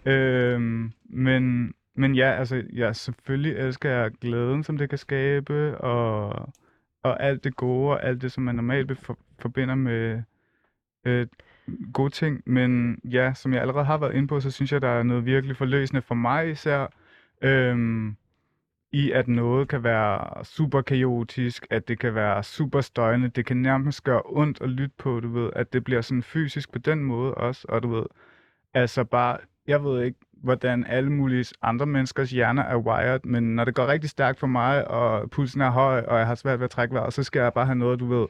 Øhm, men, men ja, altså ja, selvfølgelig elsker jeg glæden, som det kan skabe, og, og alt det gode, og alt det, som man normalt bef- forbinder med Øh, gode ting, men ja, som jeg allerede har været inde på, så synes jeg, der er noget virkelig forløsende for mig især, øhm, i at noget kan være super kaotisk, at det kan være super støjende, det kan nærmest gøre ondt at lytte på, du ved, at det bliver sådan fysisk på den måde også, og du ved, altså bare, jeg ved ikke, hvordan alle mulige andre menneskers hjerner er wired, men når det går rigtig stærkt for mig, og pulsen er høj, og jeg har svært ved at trække vejret, så skal jeg bare have noget, du ved,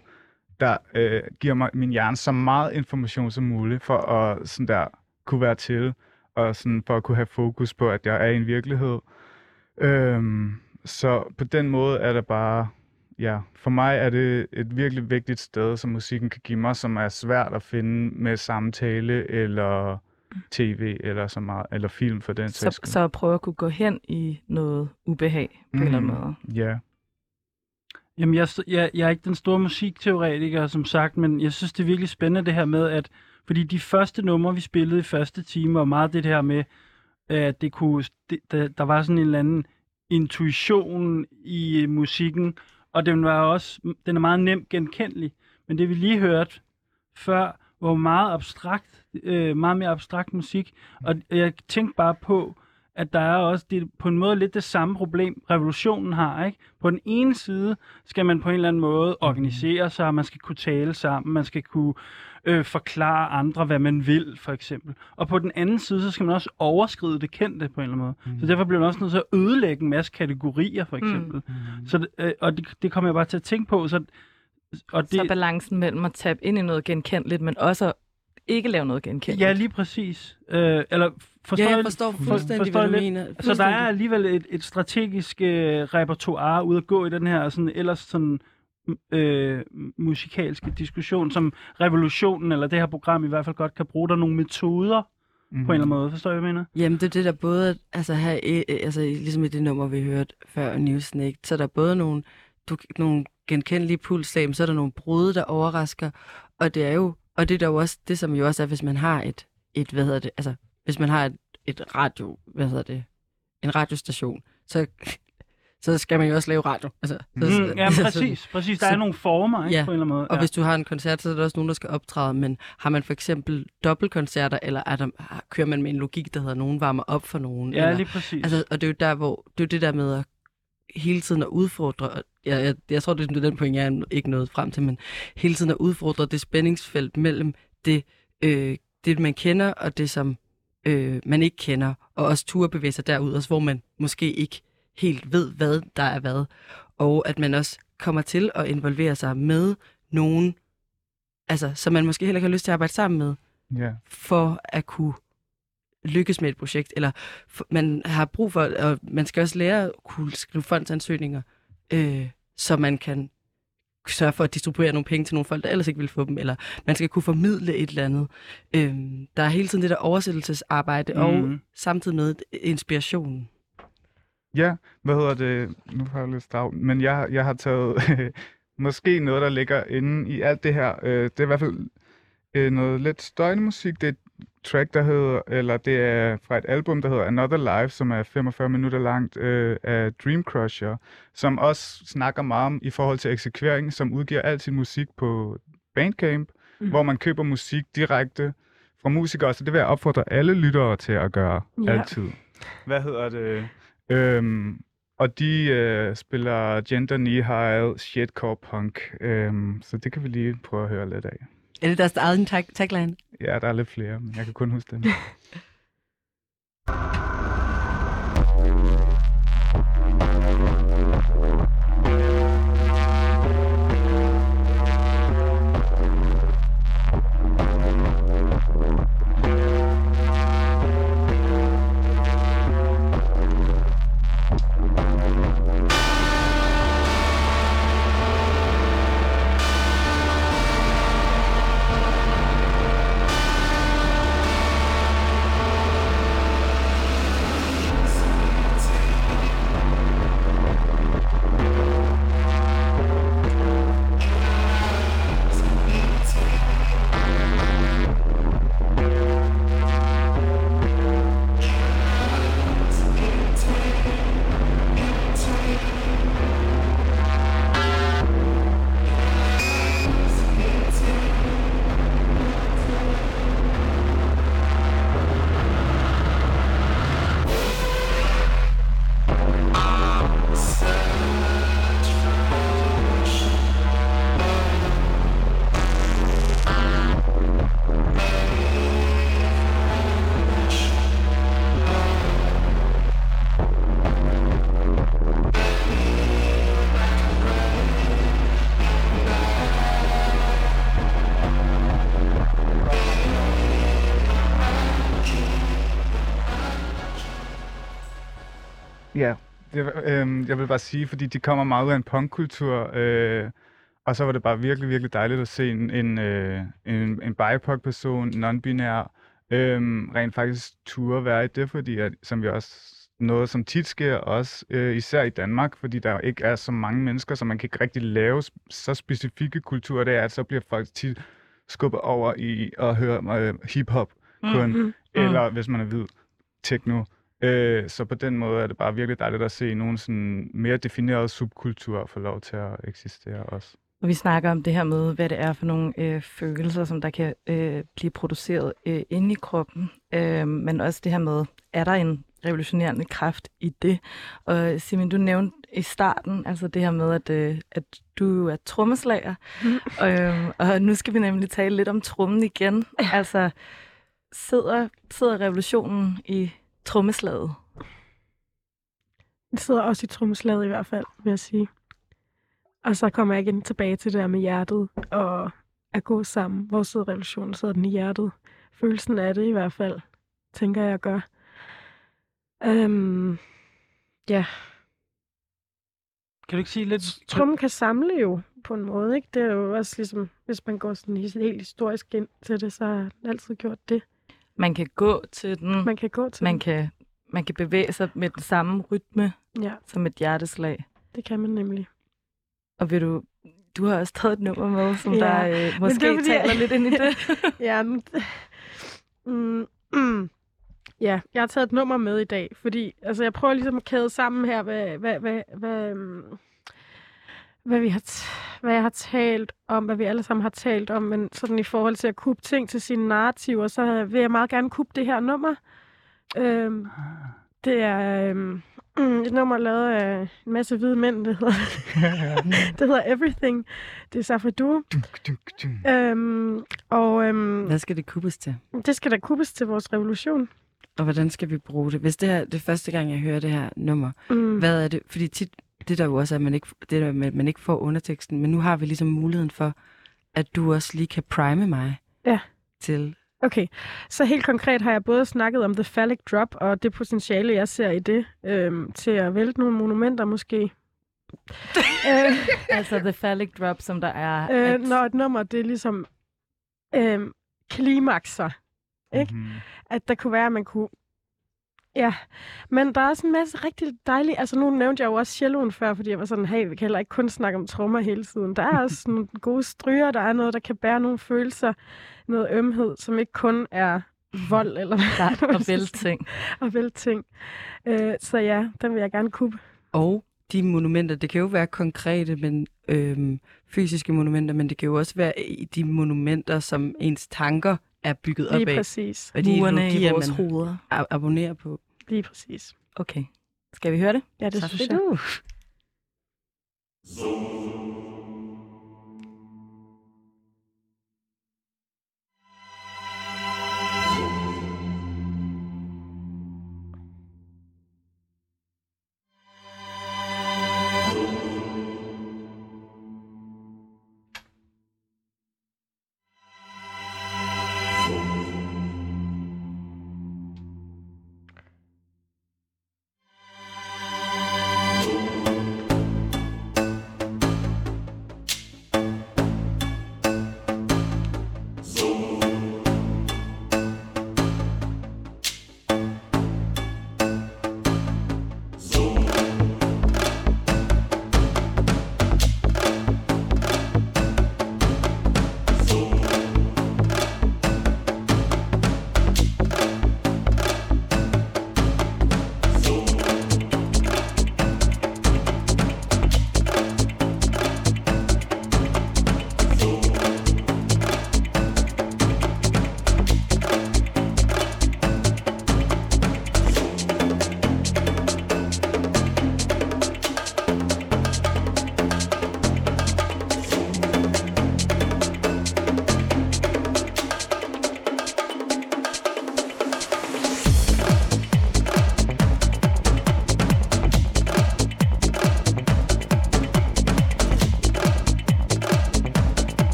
der øh, giver mig, min hjerne så meget information som muligt, for at sådan der, kunne være til, og sådan, for at kunne have fokus på, at jeg er i en virkelighed. Øhm, så på den måde er der bare ja, for mig er det et virkelig vigtigt sted, som musikken kan give mig, som er svært at finde med samtale eller tv eller så meget, eller film for den sags skyld. Så, så prøve at kunne gå hen i noget ubehag på mm, en eller anden måde. Ja. Yeah. Jamen, jeg, jeg, jeg er ikke den store musikteoretiker, som sagt, men jeg synes, det er virkelig spændende det her med, at fordi de første numre, vi spillede i første time, var meget det her med, at det kunne, det, der, der var sådan en eller anden intuition i musikken, og den var også, den er meget nemt genkendelig. Men det vi lige hørte før, var meget abstrakt, øh, meget mere abstrakt musik, og jeg tænkte bare på, at der er også det, på en måde lidt det samme problem, revolutionen har, ikke? På den ene side skal man på en eller anden måde organisere sig, man skal kunne tale sammen, man skal kunne øh, forklare andre, hvad man vil, for eksempel. Og på den anden side, så skal man også overskride det kendte, på en eller anden måde. Mm. Så derfor bliver man også nødt til at ødelægge en masse kategorier, for eksempel. Mm. Så, øh, og det, det kommer jeg bare til at tænke på. Så, og det, så balancen mellem at tabe ind i noget genkendeligt, men også ikke lave noget genkendeligt. Ja, lige præcis. Øh, eller forstår ja, jeg forstår fuldstændig, forstår hvad du lidt. Mener. Fuldstændig. Så der er alligevel et, et strategisk øh, repertoire ude at gå i den her sådan, ellers sådan, øh, musikalske diskussion, som revolutionen eller det her program i hvert fald godt kan bruge der nogle metoder mm-hmm. på en eller anden måde. Forstår jeg, hvad jeg mener? Jamen, det er det, der både altså, her, altså, ligesom i det nummer, vi hørte før, New Snake, så er der både nogle, du, nogle genkendelige pulsslag, så er der nogle brud, der overrasker, og det er jo Og det er jo også det, som jo også er, hvis man har et, et hvad hedder det, altså hvis man har et, et radio, hvad hedder det, en radiostation, så, så skal man jo også lave radio. Altså, mm, så, ja, præcis, så, præcis. Der så, er nogle former, ikke, ja, på en eller anden måde. Og ja. Hvis du har en koncert, så er der også nogen, der skal optræde, men har man for eksempel dobbeltkoncerter, eller er der, kører man med en logik, der hedder, nogen varmer op for nogen? Ja, eller, lige præcis. Altså, og det er jo der, hvor, det er det der med at hele tiden at udfordre, jeg, jeg, jeg tror, det er den point, jeg er ikke nået frem til, men hele tiden at udfordre det spændingsfelt mellem det, øh, det man kender, og det, som øh, man ikke kender, og også turbevæge sig derud, også hvor man måske ikke helt ved, hvad der er hvad, og at man også kommer til at involvere sig med nogen, altså, som man måske heller ikke har lyst til at arbejde sammen med, yeah. for at kunne lykkes med et projekt, eller man har brug for, og man skal også lære at kunne skrive fondsansøgninger, øh, så man kan sørge for at distribuere nogle penge til nogle folk, der ellers ikke vil få dem, eller man skal kunne formidle et eller andet. Øh, der er hele tiden det der oversættelsesarbejde, mm. og samtidig med inspirationen. Ja, hvad hedder det? Nu har jeg lidt travlt, men jeg, jeg har taget måske noget, der ligger inde i alt det her. Det er i hvert fald noget lidt støjende musik. Det er track, der hedder, eller det er fra et album, der hedder Another Life, som er femogfyrre minutter langt øh, af Dream Crusher, som også snakker meget om i forhold til eksekvering, som udgiver al sin musik på Bandcamp, mm. hvor man køber musik direkte fra musikere, så det vil jeg opfordre alle lyttere til at gøre ja. altid. Hvad hedder det? Øhm, og de øh, spiller Gender Knee High, Shitcore Punk, øhm, så det kan vi lige prøve at høre lidt af. Er det deres egen tag- tagline? Ja, der er lidt flere, men jeg kan kun huske dem. Jeg, øh, jeg vil bare sige, fordi de kommer meget ud af en punkkultur, øh, og så var det bare virkelig, virkelig dejligt at se en, en, øh, en, en BIPOC-person, non-binær, øh, rent faktisk turde være i det, fordi at, som vi også, noget som tit sker også, øh, især i Danmark, fordi der ikke er så mange mennesker, så man kan ikke rigtig lave så specifikke kulturer, det er, at så bliver folk tit skubbet over i at høre øh, hiphop kun, mm-hmm. eller hvis man er hvid, techno. Så på den måde er det bare virkelig dejligt at se nogle sådan mere definerede subkulturer få lov til at eksistere også. Og vi snakker om det her med, hvad det er for nogle øh, følelser, som der kan øh, blive produceret øh, inde i kroppen. Øh, men også det her med, er der en revolutionerende kraft i det? Og Simin, du nævnte i starten, altså det her med, at, øh, at du er trommeslager. Mm. Og, øh, og nu skal vi nemlig tale lidt om trommen igen. Altså, sidder, sidder revolutionen i trommeslaget? Det sidder også i trommeslaget i hvert fald, vil jeg sige. Og så kommer jeg igen tilbage til det der med hjertet og at gå sammen. Hvor sidder revolutionen? Sidder den i hjertet? Følelsen af det i hvert fald, tænker jeg gør. Øhm, ja. Kan du ikke sige lidt? Trommen kan samle jo på en måde, ikke? Det er jo også ligesom, hvis man går sådan helt historisk ind til det, så har den altid gjort det. Man kan gå til den. Man kan gå til man den. Kan, man kan bevæge sig med den samme rytme, ja, som et hjerteslag. Det kan man nemlig. Og vil du, du har også taget et nummer med, som ja, der øh, måske det, taler jeg... lidt ind i det. ja, men... mm, mm. ja, jeg har taget et nummer med i dag, fordi altså, jeg prøver ligesom at kæde sammen her, hvad, hvad, hvad, hvad, hvad, vi har t- hvad jeg har talt om, hvad vi alle sammen har talt om, men sådan i forhold til at kubbe ting til sine narrativer, så vil jeg meget gerne kubbe det her nummer. Øhm, det er øhm, et nummer lavet af en masse hvide mænd, det hedder, det hedder Everything. Det er Safadu. Øhm, og, øhm, hvad skal det kubbes til? Det skal der kubbes til vores revolution. Og hvordan skal vi bruge det? Hvis det her det er første gang, jeg hører det her nummer, mm. hvad er det? Fordi tit, det der jo også er, at man ikke, det der, man ikke får underteksten, men nu har vi ligesom muligheden for, at du også lige kan prime mig ja. til... Okay, så helt konkret har jeg både snakket om The Phallic Drop, og det potentiale, jeg ser i det, øhm, til at vælte nogle monumenter måske. øh, altså The Phallic Drop, som der er... Øh, at... Når et nummer, det er ligesom øh, klimakser. Ikke? Mm-hmm. At der kunne være, at man kunne... Ja, men der er også en masse rigtig dejlige... Altså nu nævnte jeg jo også celloen før, fordi jeg var sådan, hey, vi kan heller ikke kun snakke om trommer hele tiden. Der er også nogle gode stryger, der er noget, der kan bære nogle følelser, noget ømhed, som ikke kun er vold eller... Ja, og velting. og velting. Øh, så ja, den vil jeg gerne kubbe. Og de monumenter, det kan jo være konkrete, men øhm, fysiske monumenter, men det kan jo også være de monumenter, som ens tanker er bygget lige op af. Præcis. Og de ideologier, i vores man hoveder. Ab- abonnerer på. Lige præcis. Okay. Skal vi høre det? Ja, det så synes jeg. Du.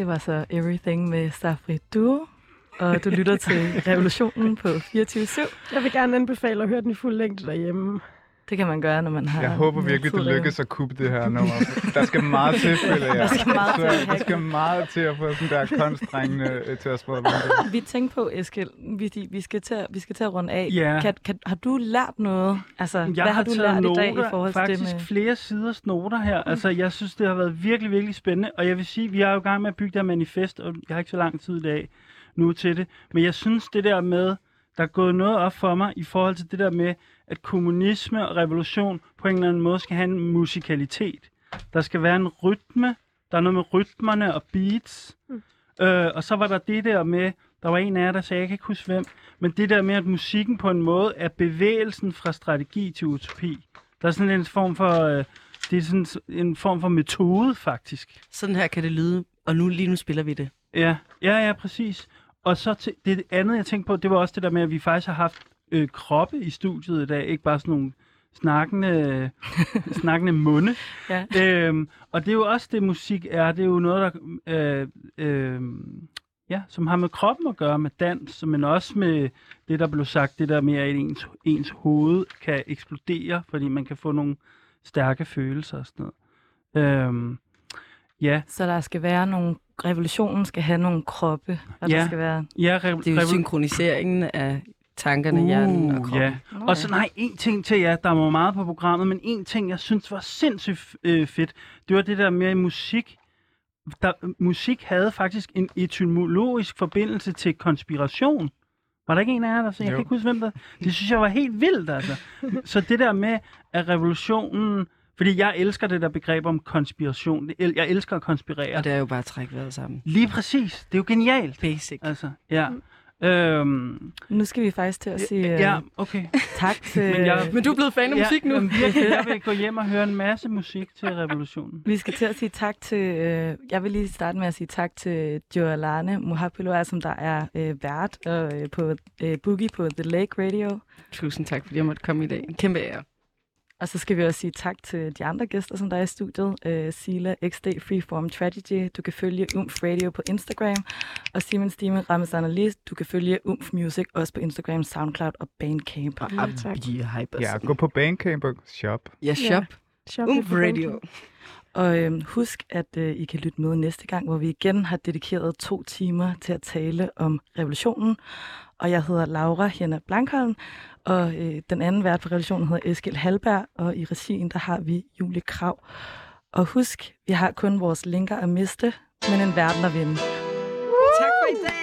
Det var så Everything med Safri Duo, og du lytter til Revolutionen på fireogtyve syv. Jeg vil gerne anbefale at høre den i fuld længde derhjemme. Det kan man gøre, når man har... Jeg håber virkelig, det lykkes at kuppe det her nummer. Der skal meget tilfælde, ja. Der skal meget til, at, der skal meget til at få sådan der konstdrengende til at spørge. Vi tænker på, Eskild, vi, vi, skal til, vi skal til at runde af. Yeah. Kan, kan, har du lært noget? Altså, jeg hvad har, har du lært noter, i dag i forhold til det med... faktisk flere siders noter her. Altså, jeg synes, det har været virkelig, virkelig spændende. Og jeg vil sige, vi er jo i gang med at bygge der manifest, og jeg har ikke så lang tid i dag nu til det. Men jeg synes, det der med... Der er gået noget op for mig i forhold til det der med, at kommunisme og revolution på en eller anden måde skal have en musikalitet. Der skal være en rytme. Der er noget med rytmerne og beats. Mm. Øh, og så var der det der med, der var en af jer, der sagde, jeg kan ikke huske hvem, men det der med, at musikken på en måde er bevægelsen fra strategi til utopi. Der er sådan en form for, øh, det er sådan en form for metode, faktisk. Sådan her kan det lyde, og nu lige nu spiller vi det. Ja, ja, ja, præcis. Og så til, det andet, jeg tænkte på, det var også det der med, at vi faktisk har haft øh, kroppe i studiet i dag. Ikke bare sådan nogle snakkende, snakkende munde. Ja. Øhm, og det er jo også det, musik er. Det er jo noget, der, øh, øh, ja, som har med kroppen at gøre, med dans, men også med det, der blev sagt, det der med, at ens, ens hoved kan eksplodere, fordi man kan få nogle stærke følelser og sådan noget. Øhm, ja. Så der skal være nogle... Revolutionen skal have nogle kroppe, og ja, der skal være... Ja, re- det er jo synkroniseringen af tankerne, uh, hjernen og kroppen. Ja. Oh, og så nej, en ting til jer, der var meget på programmet, men en ting, jeg synes var sindssygt øh, fedt, det var det der med musik. Der, musik havde faktisk en etymologisk forbindelse til konspiration. Var der ikke en af jer, der sagde, jeg kan ikke huske, hvem der... Det synes jeg var helt vildt, altså. Så det der med, at revolutionen... Fordi jeg elsker det der begreb om konspiration. Jeg elsker at konspirere. Og det er jo bare at trække vejret sammen. Lige præcis. Det er jo genialt. Basic. Altså, ja. Mm. Øhm. Nu skal vi faktisk til at sige ja, ja, okay. Tak til... Men, jeg... Men du er blevet fan af ja, musik nu. Jamen, virkelig, jeg vil gå hjem og høre en masse musik til revolutionen. Vi skal til at sige tak til... Øh... Jeg vil lige starte med at sige tak til Jolane Mohapeloa, som der er øh, vært og, øh, på øh, Boogie på The Lake Radio. Tusind tak, fordi jeg måtte komme i dag. Kæmpe ære. Og så skal vi også sige tak til de andre gæster, som der er i studiet. Uh, Sila Eksteg, Freeform Strategy. Du kan følge U M F Radio på Instagram. Og Simin Stine Ramezanali. Du kan følge U M F Music også på Instagram, Soundcloud og Bandcamp. Og Abdi Heiberson. Ja, gå på Bandcamp og shop. Ja, shop. Ja, U M F Radio. Og øhm, husk, at øh, I kan lytte med næste gang, hvor vi igen har dedikeret to timer til at tale om revolutionen. Og jeg hedder Laura Hjerna Blankholm, og øh, den anden vært på revolutionen hedder Eskild Halberg, og i regien der har vi Julie Krav. Og husk, vi har kun vores linker at miste, men en verden at vinde. Woo! Tak for i dag!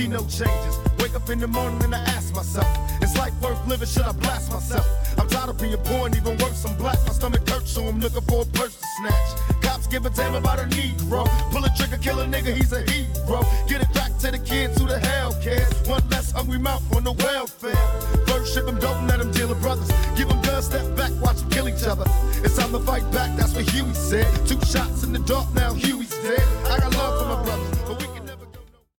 See no changes. Wake up in the morning and I ask myself, is life worth living? Should I blast myself? I'm tired of being poor and even worse, I'm black. My stomach hurts, so I'm looking for a purse to snatch. Cops give a damn about a Negro. Pull a trigger, kill a nigga, he's a hero. Get it back to the kids who the hell cares. One less hungry mouth on the welfare. First ship them, don't let them deal with brothers. Give them guns, step back, watch them kill each other. It's time to fight back, that's what Huey said. Two shots in the dark, now Huey's dead. I got love for my brothers.